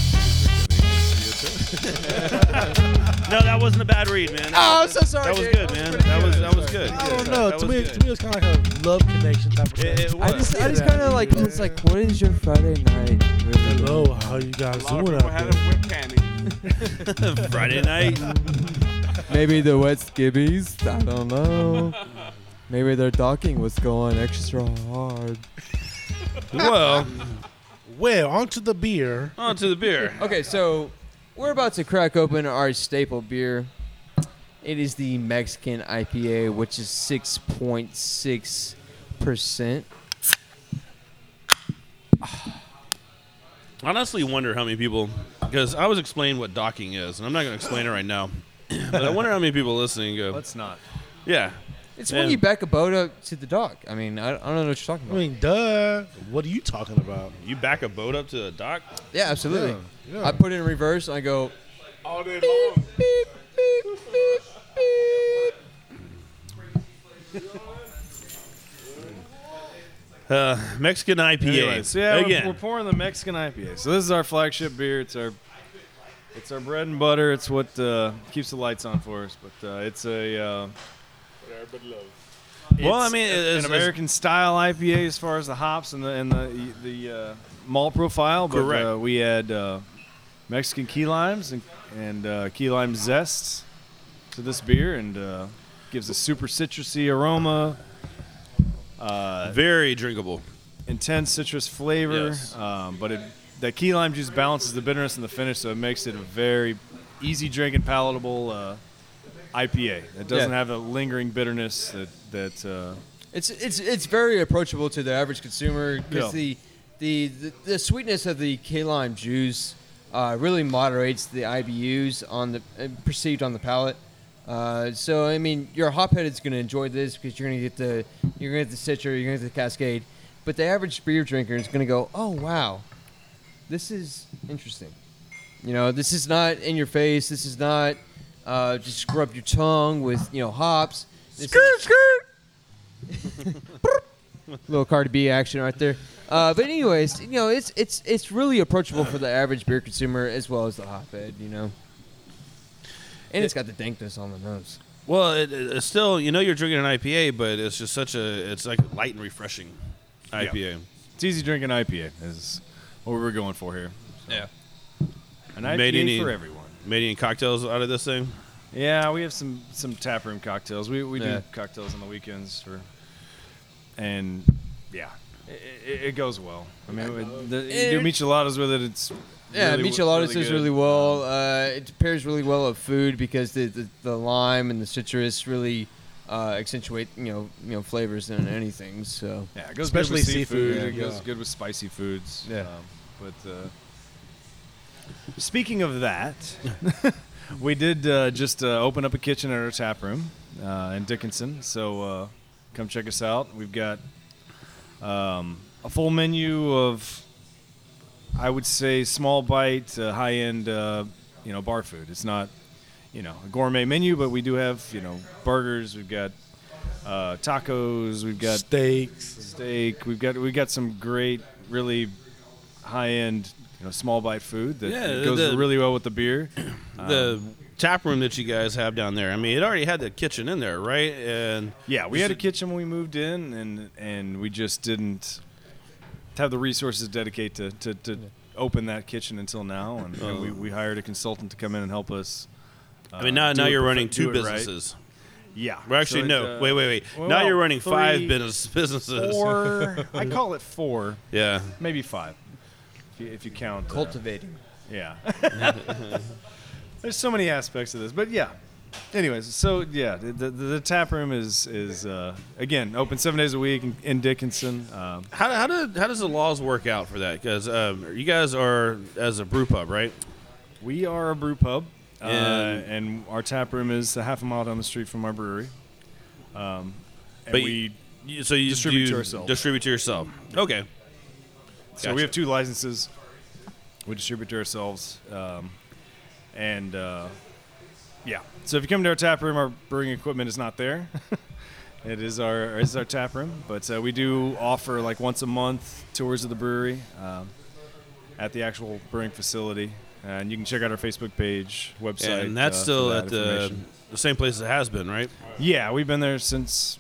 No, that wasn't a bad read, man. I'm so sorry. That was good, man. That was good. I don't know. To me, it was kind of like a love connection type of thing. It was. I just kind of like, it's like, what is your Friday night? Hello, how you guys doing out there? Friday night. Maybe the wet skibbies. I don't know. Maybe their docking was going extra hard. Well, onto the beer. Okay, so we're about to crack open our staple beer. It is the Mexican IPA, which is 6.6%. I honestly wonder how many people, because I was explaining what docking is, and I'm not going to explain it right now, but I wonder how many people listening go, let's not. Yeah. It's when you back a boat up to the dock. I mean, I don't know what you're talking about. I mean, duh. What are you talking about? You back a boat up to the dock? Yeah, absolutely. Yeah. I put it in reverse, and I go, all day long. Beep, beep, beep, beep, beep. Mexican IPA. Anyways, yeah, again. We're pouring the Mexican IPA. So this is our flagship beer. It's our bread and butter. It's what keeps the lights on for us. But it's a... what everybody loves. Well, I mean, it's an American-style IPA as far as the hops and the malt profile. But, correct. We add Mexican key limes and key lime zests to this beer, and gives a super citrusy aroma. Very drinkable. Intense citrus flavor. Yes. But that key lime juice balances the bitterness and the finish, so it makes it a very easy drink and palatable IPA. It doesn't have a lingering bitterness that. It's very approachable to the average consumer, because the sweetness of the key lime juice really moderates the IBUs on the perceived on the palate. So I mean, your hophead is going to enjoy this because you're going to get the Citra, you're going to get the Cascade, but the average beer drinker is going to go, oh wow, this is interesting. You know, this is not in your face. This is not just scrub your tongue with hops. Skirt. Little Cardi B action right there. But anyways, it's really approachable for the average beer consumer as well as the hophead. And it's got the dankness on the nose. Well, it's still, you're drinking an IPA, but it's just it's like light and refreshing IPA. Yeah. It's easy drinking IPA is what we're going for here. So. Yeah. An IPA for everyone. Made any cocktails out of this thing? Yeah, we have some taproom cocktails. We do cocktails on the weekends. It goes well. I mean, you do micheladas with it. Micheladas does really well. It pairs really well with food because the lime and the citrus really accentuate flavors than anything. So yeah, it goes especially good with seafood. Yeah, it goes good with spicy foods. Yeah, but speaking of that, we did just open up a kitchen at our tap room in Dickinson. So come check us out. We've got a full menu of, I would say, small bite, high-end, bar food. It's not, a gourmet menu, but we do have, burgers. We've got tacos. We've got steak. We've got some great, really high-end, small bite food that goes really well with the beer. The tap room that you guys have down there. I mean, it already had the kitchen in there, right? And yeah, we had a kitchen when we moved in, and we just didn't have the resources dedicated to open that kitchen until now. And we hired a consultant to come in and help us. Now you're running two businesses. Right. Yeah. Well, actually, Wait. Well, now you're running five businesses. Four. I call it four. Yeah. Maybe five, if you count. Cultivating. Yeah. There's so many aspects of this, but yeah. Anyways, so yeah, the tap room is again open 7 days a week in Dickinson. How does the laws work out for that? Because you guys are as a brew pub, right? We are a brew pub, and our tap room is a half a mile down the street from our brewery. You distribute to ourselves. Distribute to yourself. Okay. So we have two licenses. We distribute to ourselves. So if you come to our tap room, our brewing equipment is not there. It is our tap room, but we do offer like once a month tours of the brewery at the actual brewing facility, and you can check out our Facebook page, website. And that's still at the same place it has been, right? Yeah, we've been there since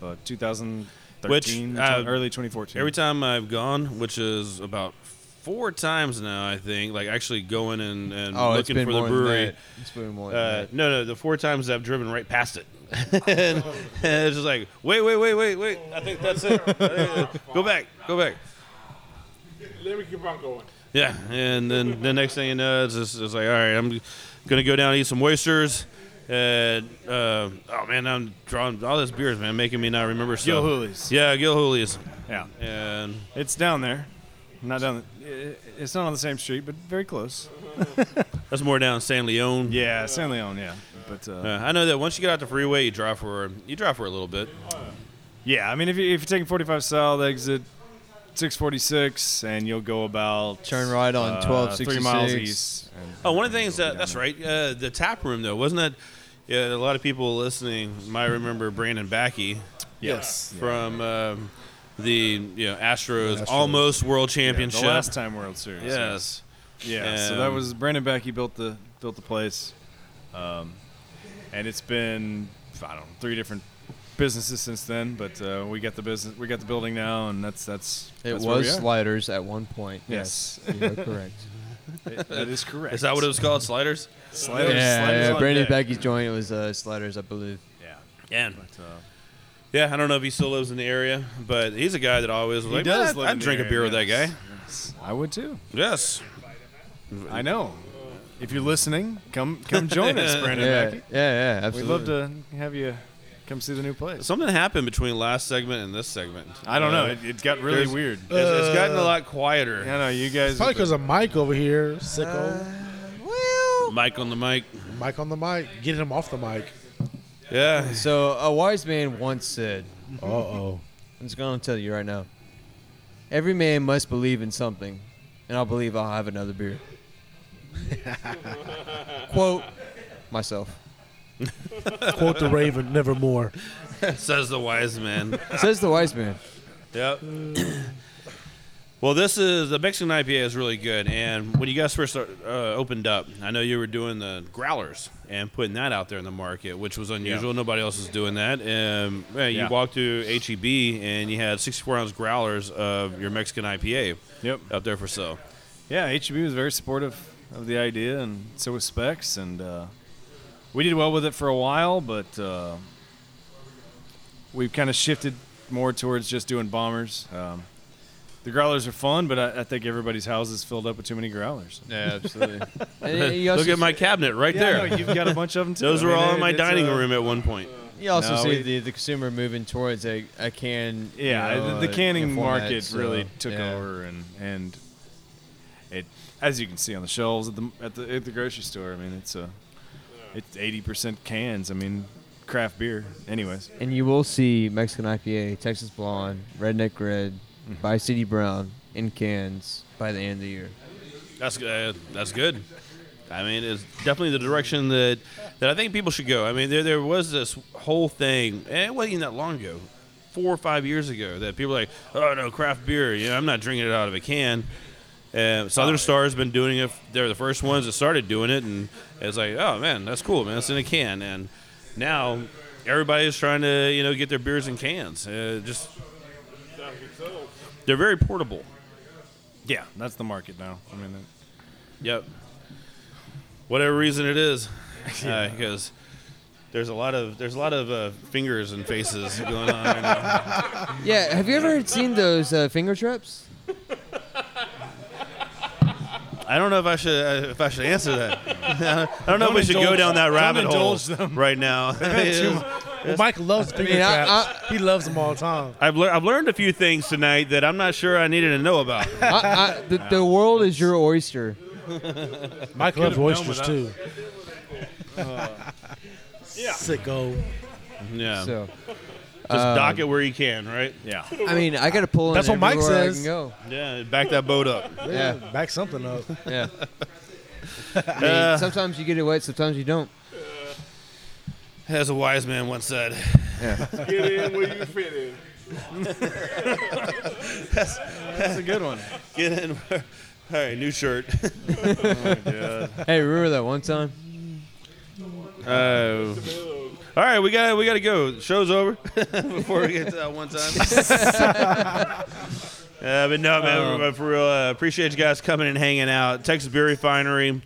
2013, early 2014. Every time I've gone, which is about 4 times now, I think, like actually going and looking for the brewery. It's been more than that. No, the 4 times I've driven right past it. and it's just like, wait. I think that's it. Go back. Let me keep on going. Yeah, and then the next thing you know, it's like, all right, I'm going to go down and eat some oysters. And, I'm drawing all this beers, man, making me not remember stuff. Gil Hooley's. Yeah. And it's down there. It's not on the same street, but very close. That's more down San Leon. Yeah, San Leon. Yeah, but I know that once you get out the freeway, you drive for a little bit. Yeah, I mean, if you're taking 45 south, exit 646, and you'll go about turn right on 1266, 3 miles east. One of the things that's right. The tap room though, wasn't that Yeah, and a lot of people listening might remember Brandon Backe. Yes. From the Astros almost World Championship. The last time World Series. Yes. Yeah, so that was Brandon Backe built the place. And it's been, I don't know, 3 different businesses since then, but we got the building now, and that's where we are. Sliders at one point. Yes. You are correct. That is correct. Is that what it was called? Sliders? Sliders. Yeah. Brandon Becky's joint was Sliders, I believe. Yeah. But, I don't know if he still lives in the area, but he's a guy that always was I'd drink a beer with that guy. Yes. I would too. Yes. I know. If you're listening, come join us, Brandon Backe. Yeah, absolutely. We'd love to have you come see the new place. Something happened between last segment and this segment. I don't know. It got really weird. It's gotten a lot quieter. I know you guys. It's probably because of Mike over here, sicko. Mike on the mic. Mike on the mic. Get him off the mic. Yeah. So a wise man once said. I'm just gonna tell you right now. Every man must believe in something, and I believe I'll have another beer. Quote myself. Quote the Raven, nevermore. Says the wise man. Says the wise man. Yep. Well, this is the Mexican IPA is really good, and when you guys first opened up, I know you were doing the growlers and putting that out there in the market, which was unusual. Yeah. Nobody else is doing that. You walked through HEB and you had 64-ounce growlers of your Mexican IPA. Yep. Up there for sale. Yeah, HEB was very supportive of the idea, and so was Specs, and we did well with it for a while, but we've kind of shifted more towards just doing bombers. The growlers are fun, but I think everybody's house is filled up with too many growlers. Yeah, absolutely. Look at my cabinet right there. No, you've got a bunch of them too. Those were all in my dining room at one point. You also see the consumer moving towards a can. Yeah, the canning market really took over, and it, as you can see on the shelves at the grocery store. I mean, it's 80% cans. I mean, craft beer, anyways. And you will see Mexican IPA, Texas Blonde, Redneck Red, by City Brown in cans by the end of the year. That's good. I mean, it's definitely the direction that I think people should go. I mean, there was this whole thing, and it wasn't even that long ago, 4 or 5 years ago, that people were like, oh no, craft beer. You know, I'm not drinking it out of a can. Southern Star has been doing it. They're the first ones that started doing it, and it's like, oh man, that's cool, man. It's in a can, and now everybody's trying to get their beers in cans. They're very portable. Yeah, that's the market now. I mean, yep. Whatever reason it is, because there's a lot of fingers and faces going on right now. Yeah, have you ever seen those finger traps? I don't know if I should answer that. I don't know if we should go down that rabbit hole right now. Well, Mike loves finger traps. He loves them all the time. I've learned a few things tonight that I'm not sure I needed to know about. The world is your oyster. Mike loves oysters too. Sicko. Yeah. So, just dock it where you can, right? Yeah. I mean, I got to pull in. That's what Mike says. I can go. Yeah, back that boat up. Yeah. Back something up. Yeah. I mean, sometimes you get it wet, sometimes you don't. As a wise man once said. Yeah. Get in where you fit in. That's a good one. Get in where... All right, new shirt. Oh, my God. Hey, remember that one time? All right, we got to go. The show's over before we get to that one time. But no, man, for real, appreciate you guys coming and hanging out. Texas Beer Refinery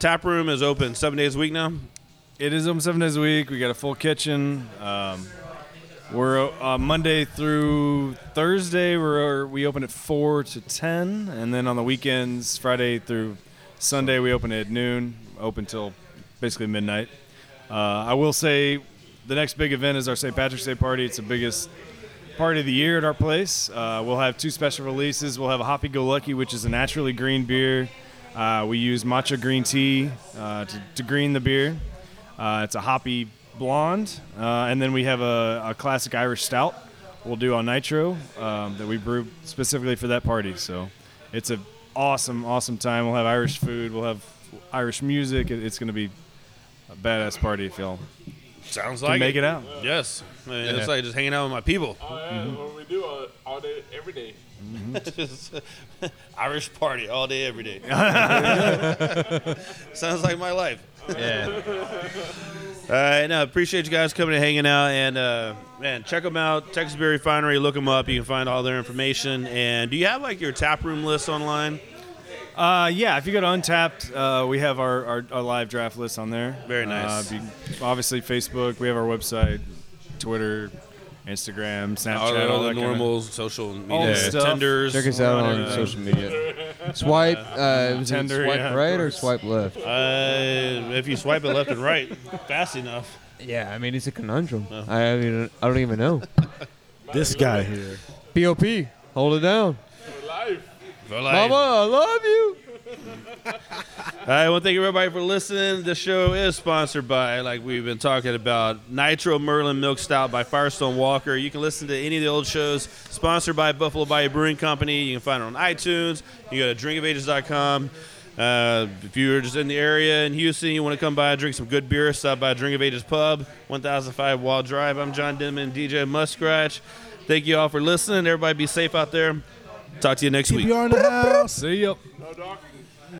tap room is open 7 days a week now. It is open 7 days a week. We got a full kitchen. We're Monday through Thursday. We open at 4 to 10, and then on the weekends, Friday through Sunday, we open at noon. Open till basically midnight. I will say the next big event is our St. Patrick's Day party. It's the biggest party of the year at our place. We'll have 2 special releases. We'll have a Hoppy Go Lucky, which is a naturally green beer. We use matcha green tea to green the beer. It's a Hoppy Blonde. And then we have a classic Irish stout we'll do on Nitro that we brew specifically for that party. So it's an awesome, awesome time. We'll have Irish food. We'll have Irish music. It's going to be a badass party film. Sounds like make it out. Yes. Man, it's like just hanging out with my people. Oh, yeah. Mm-hmm. What we do all day, every day. Mm-hmm. Irish party all day, every day. Sounds like my life. Yeah. All right. No, appreciate you guys coming and hanging out. And, man, check them out. Texas Beer Refinery. Look them up. You can find all their information. And do you have, like, your tap room list online? Yeah, if you go to Untapped, we have our live draft list on there. Very nice. Obviously, Facebook. We have our website, Twitter, Instagram, Snapchat, all the normal social media. Tenders. Check us out on social media. Swipe. Tinder, swipe right or swipe left? If you swipe it left and right fast enough. Yeah, I mean, it's a conundrum. No. I don't even know. This guy here. P.O.P. Hold it down. Mama, I love you. All right, well, thank you, everybody, for listening. The show is sponsored by, like we've been talking about, Nitro Merlin Milk Stout by Firestone Walker. You can listen to any of the old shows sponsored by Buffalo Bayou Brewing Company. You can find it on iTunes. You go to drinkofages.com. If you're just in the area in Houston, you want to come by and drink some good beer, stop by Drink of Ages Pub, 1005 Wall Drive. I'm John Denman, DJ Muskratch. Thank you all for listening. Everybody be safe out there. Talk to you next week. See ya.